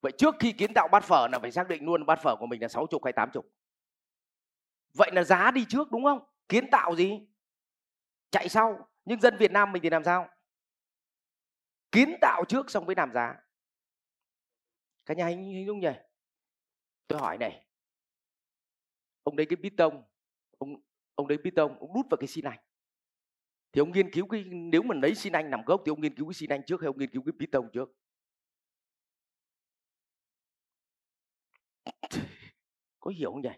Vậy trước khi kiến tạo bát phở là phải xác định luôn bát phở của mình là 60 hay 80. Vậy là giá đi trước đúng không? Kiến tạo gì? Chạy sau. Nhưng dân Việt Nam mình thì làm sao? Kiến tạo trước xong mới làm giá. Cả nhà hình dung nhỉ? Tôi hỏi này. Ông đấy cái bít tông, ông đấy bít tông, ông đút vào cái xi lanh. Thì ông nghiên cứu cái, nếu mà lấy xi lanh làm gốc thì ông nghiên cứu cái xi lanh trước hay ông nghiên cứu cái bít tông trước? Có hiểu không nhỉ?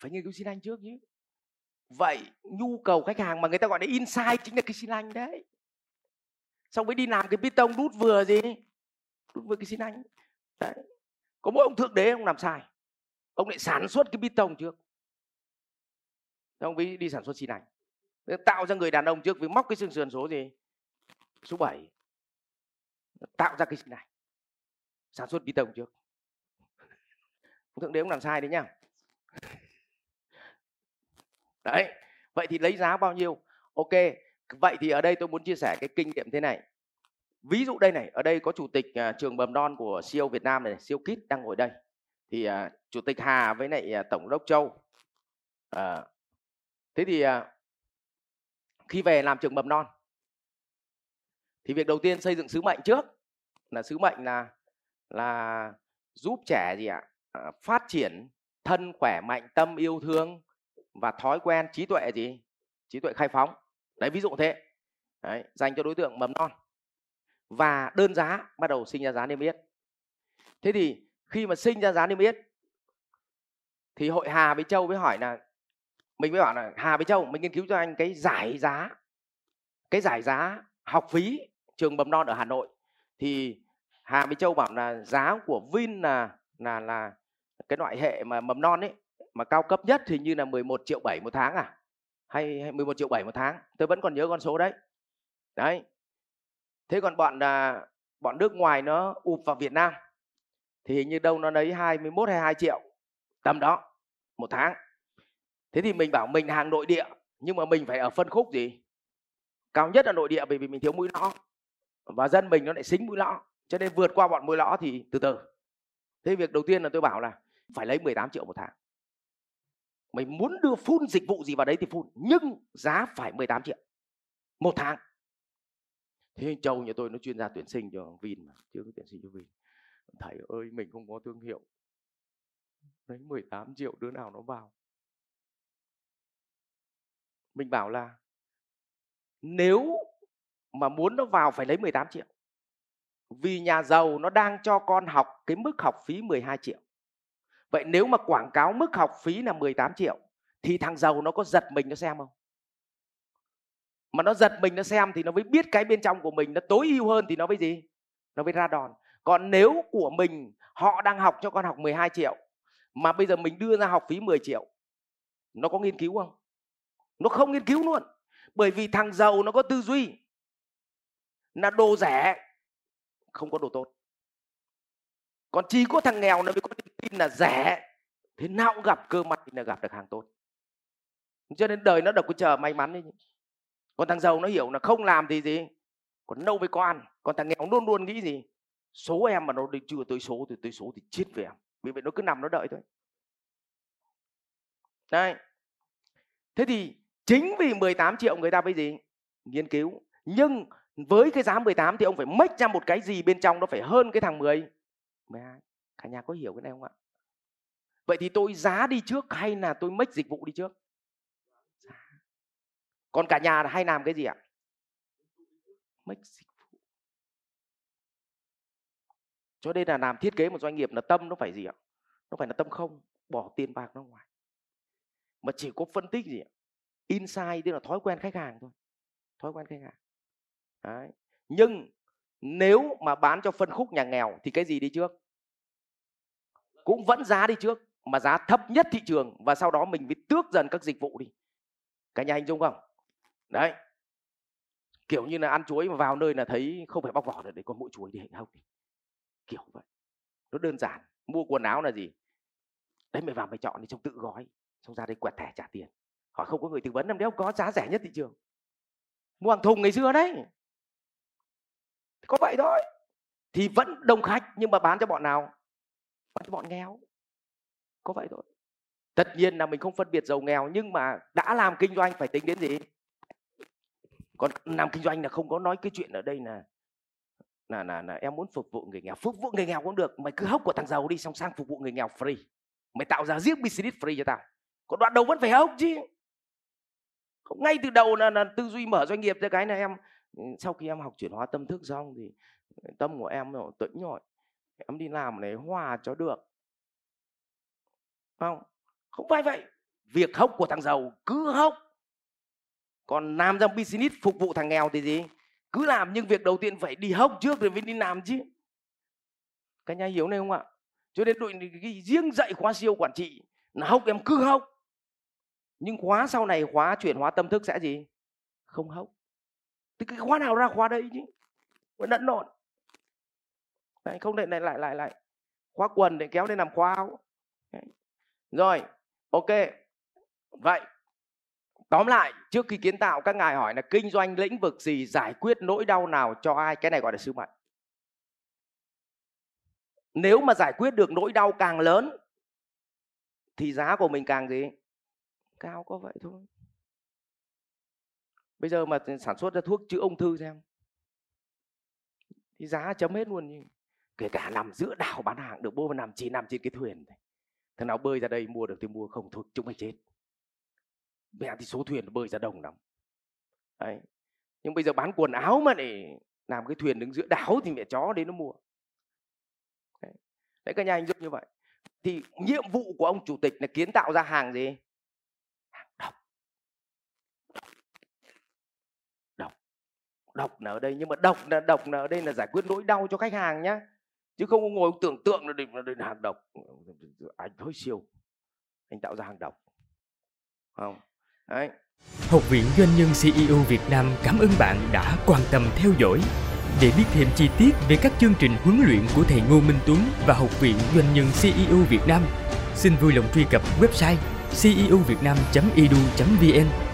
Phải nghiên cứu xi lanh trước chứ. Vậy nhu cầu khách hàng mà người ta gọi là insight chính là cái xi lanh đấy. Xong mới đi làm cái bít tông đút vừa gì? Đút vừa cái xi lanh. Đấy. Có mỗi ông thượng đế ông làm sai. Ông lại sản xuất cái bít tông trước. Xong mới đi sản xuất xi lanh. Tạo ra người đàn ông trước với móc cái xương sườn số gì? Số 7. Tạo ra cái xi lanh. Sản xuất bít tông trước. Ông thượng đế ông làm sai đấy nhá. Đấy, vậy thì lấy giá bao nhiêu? Ok, vậy thì ở đây tôi muốn chia sẻ cái kinh nghiệm thế này. Ví dụ đây này, ở đây có chủ tịch trường mầm non của CEO Việt Nam này, CEO Kit đang ngồi đây. Thì chủ tịch Hà với lại tổng đốc Châu. Thế thì khi về làm trường mầm non, thì việc đầu tiên xây dựng sứ mệnh trước. Là sứ mệnh là giúp trẻ gì ạ? Phát triển thân khỏe mạnh, tâm yêu thương và thói quen trí tuệ gì? Trí tuệ khai phóng. Đấy, ví dụ thế. Đấy, dành cho đối tượng mầm non. Và đơn giá bắt đầu sinh ra giá niêm yết. Thế thì khi mà sinh ra giá niêm yết thì hội Hà với Châu mới hỏi là, mình mới bảo là Hà với Châu, mình nghiên cứu cho anh cái giải giá học phí trường mầm non ở Hà Nội. Thì Hà với Châu bảo là giá của Vin là cái loại hệ mà mầm non ấy, mà cao cấp nhất thì như là 11,7 triệu một tháng à? Hay 11,7 triệu một tháng? Tôi vẫn còn nhớ con số đấy. Đấy. Thế còn bọn nước ngoài nó ụp vào Việt Nam thì hình như đâu nó lấy 21 hay 2 triệu tầm đó một tháng. Thế thì mình bảo mình hàng nội địa nhưng mà mình phải ở phân khúc gì? Cao nhất là nội địa, bởi vì mình thiếu mũi lõ. Và dân mình nó lại xính mũi lõ, cho nên vượt qua bọn mũi lõ thì từ từ. Thế việc đầu tiên là tôi bảo là phải lấy 18 triệu một tháng. Mày muốn đưa full dịch vụ gì vào đấy thì full, nhưng giá phải 18 triệu một tháng. Thế Châu nhà tôi nó chuyên gia tuyển sinh cho Vin mà, chưa có tuyển sinh cho Vin. Thầy ơi, mình không có thương hiệu. Đấy, 18 triệu đứa nào nó vào. Mình bảo là nếu mà muốn nó vào phải lấy 18 triệu. Vì nhà giàu nó đang cho con học cái mức học phí 12 triệu. Vậy nếu mà quảng cáo mức học phí là 18 triệu thì thằng giàu nó có giật mình nó xem không? Mà nó giật mình nó xem thì nó mới biết cái bên trong của mình nó tối ưu hơn thì nó mới gì? Nó mới ra đòn. Còn nếu của mình họ đang học cho con học 12 triệu mà bây giờ mình đưa ra học phí 10 triệu, nó có nghiên cứu không? Nó không nghiên cứu luôn. Bởi vì thằng giàu nó có tư duy là đồ rẻ không có đồ tốt. Còn chỉ có thằng nghèo nó mới có niềm tin là rẻ, thế nào cũng gặp cơ may là gặp được hàng tốt. Cho nên đời nó độc có chờ may mắn đấy. Còn thằng giàu nó hiểu là không làm thì gì? Còn đâu mới có ăn. Còn thằng nghèo luôn luôn nghĩ gì? Số em mà nó chưa tới số thì chết về em. Vì vậy nó cứ nằm nó đợi thôi. Đấy. Thế thì chính vì 18 triệu người ta mới gì? Nghiên cứu. Nhưng với cái giá 18 thì ông phải make ra một cái gì bên trong nó phải hơn cái thằng 10. Cả nhà có hiểu cái này không ạ? Vậy thì tôi giá đi trước hay là tôi make dịch vụ đi trước? Còn cả nhà hay làm cái gì ạ? Make dịch vụ. Cho nên là làm thiết kế một doanh nghiệp là tâm nó phải gì ạ? Nó phải là tâm không, bỏ tiền bạc ra ngoài. Mà chỉ có phân tích gì ạ? Insight, tức là thói quen khách hàng thôi. Thói quen khách hàng. Đấy. Nhưng nếu mà bán cho phân khúc nhà nghèo thì cái gì đi trước? Cũng vẫn giá đi trước, mà giá thấp nhất thị trường, và sau đó mình mới tước dần các dịch vụ đi. Cả nhà hình dung không? Đấy. Kiểu như là ăn chuối mà vào nơi là thấy không phải bóc vỏ được, để còn mỗi chuối đi hạnh hốc đi. Kiểu vậy. Nó đơn giản. Mua quần áo là gì? Đấy, mày vào mày chọn đi, xong tự gói, xong ra đây quẹt thẻ trả tiền. Hỏi không có người tư vấn, làm đéo có, giá rẻ nhất thị trường. mua hàng thùng ngày xưa đấy, có vậy thôi. Thì vẫn đông khách nhưng mà bán cho bọn nào? Bán cho bọn nghèo, có vậy thôi. Tất nhiên là mình không phân biệt giàu nghèo, nhưng mà đã làm kinh doanh phải tính đến gì? Còn làm kinh doanh là không có nói cái chuyện ở đây là em muốn phục vụ người nghèo. Phục vụ người nghèo cũng được, mày cứ hốc của thằng giàu đi, xong sang phục vụ người nghèo free. Mày tạo ra riêng business free cho tao. Còn đoạn đầu vẫn phải hốc chứ. Không, ngay từ đầu là tư duy mở doanh nghiệp ra cái này em. Sau khi em học chuyển hóa tâm thức xong thì tâm của em tĩnh rồi, em đi làm này hòa cho được. Không, không phải vậy. Việc hốc của thằng giàu cứ hốc, còn làm ra business phục vụ thằng nghèo thì gì? Cứ làm, nhưng việc đầu tiên phải đi hốc trước rồi mới đi làm chứ. Các nhà hiểu này không ạ? Cho nên đội riêng dạy khóa siêu quản trị là hốc em cứ hốc. Nhưng khóa sau này, khóa chuyển hóa tâm thức sẽ gì? Không hốc. Thì cái khóa nào ra khóa đấy chứ. Vẫn lẫn lộn. Đấy, không lại lại. Khóa quần để kéo lên làm khóa áo. Rồi, ok. Vậy, tóm lại, trước khi kiến tạo các ngài hỏi là kinh doanh lĩnh vực gì, giải quyết nỗi đau nào cho ai, cái này gọi là sứ mệnh. Nếu mà giải quyết được nỗi đau càng lớn thì giá của mình càng gì? Cao, có vậy thôi. Bây giờ mà sản xuất ra thuốc chữa ung thư xem thì giá chấm hết luôn. Kể cả nằm giữa đảo bán hàng được, bố mà nằm trên cái thuyền này. Thằng nào bơi ra đây mua được thì mua, không thôi chúng mày chết. Mẹ thì số thuyền bơi ra đồng lắm. Đấy. Nhưng bây giờ bán quần áo mà để làm cái thuyền đứng giữa đảo thì mẹ chó đến nó mua. Đấy, đấy các nhà anh giúp như vậy. Thì nhiệm vụ của ông chủ tịch là kiến tạo ra hàng gì? Hàng độc. Độc là ở đây, nhưng mà độc là ở đây là giải quyết nỗi đau cho khách hàng nhá. Chứ không ngồi tưởng tượng là hàng độc. Anh hơi siêu, anh tạo ra hàng độc. Không? Đấy. Học viện Doanh nhân CEO Việt Nam cảm ơn bạn đã quan tâm theo dõi. Để biết thêm chi tiết về các chương trình huấn luyện của thầy Ngô Minh Tuấn và Học viện Doanh nhân CEO Việt Nam, xin vui lòng truy cập website ceuvietnam.edu.vn.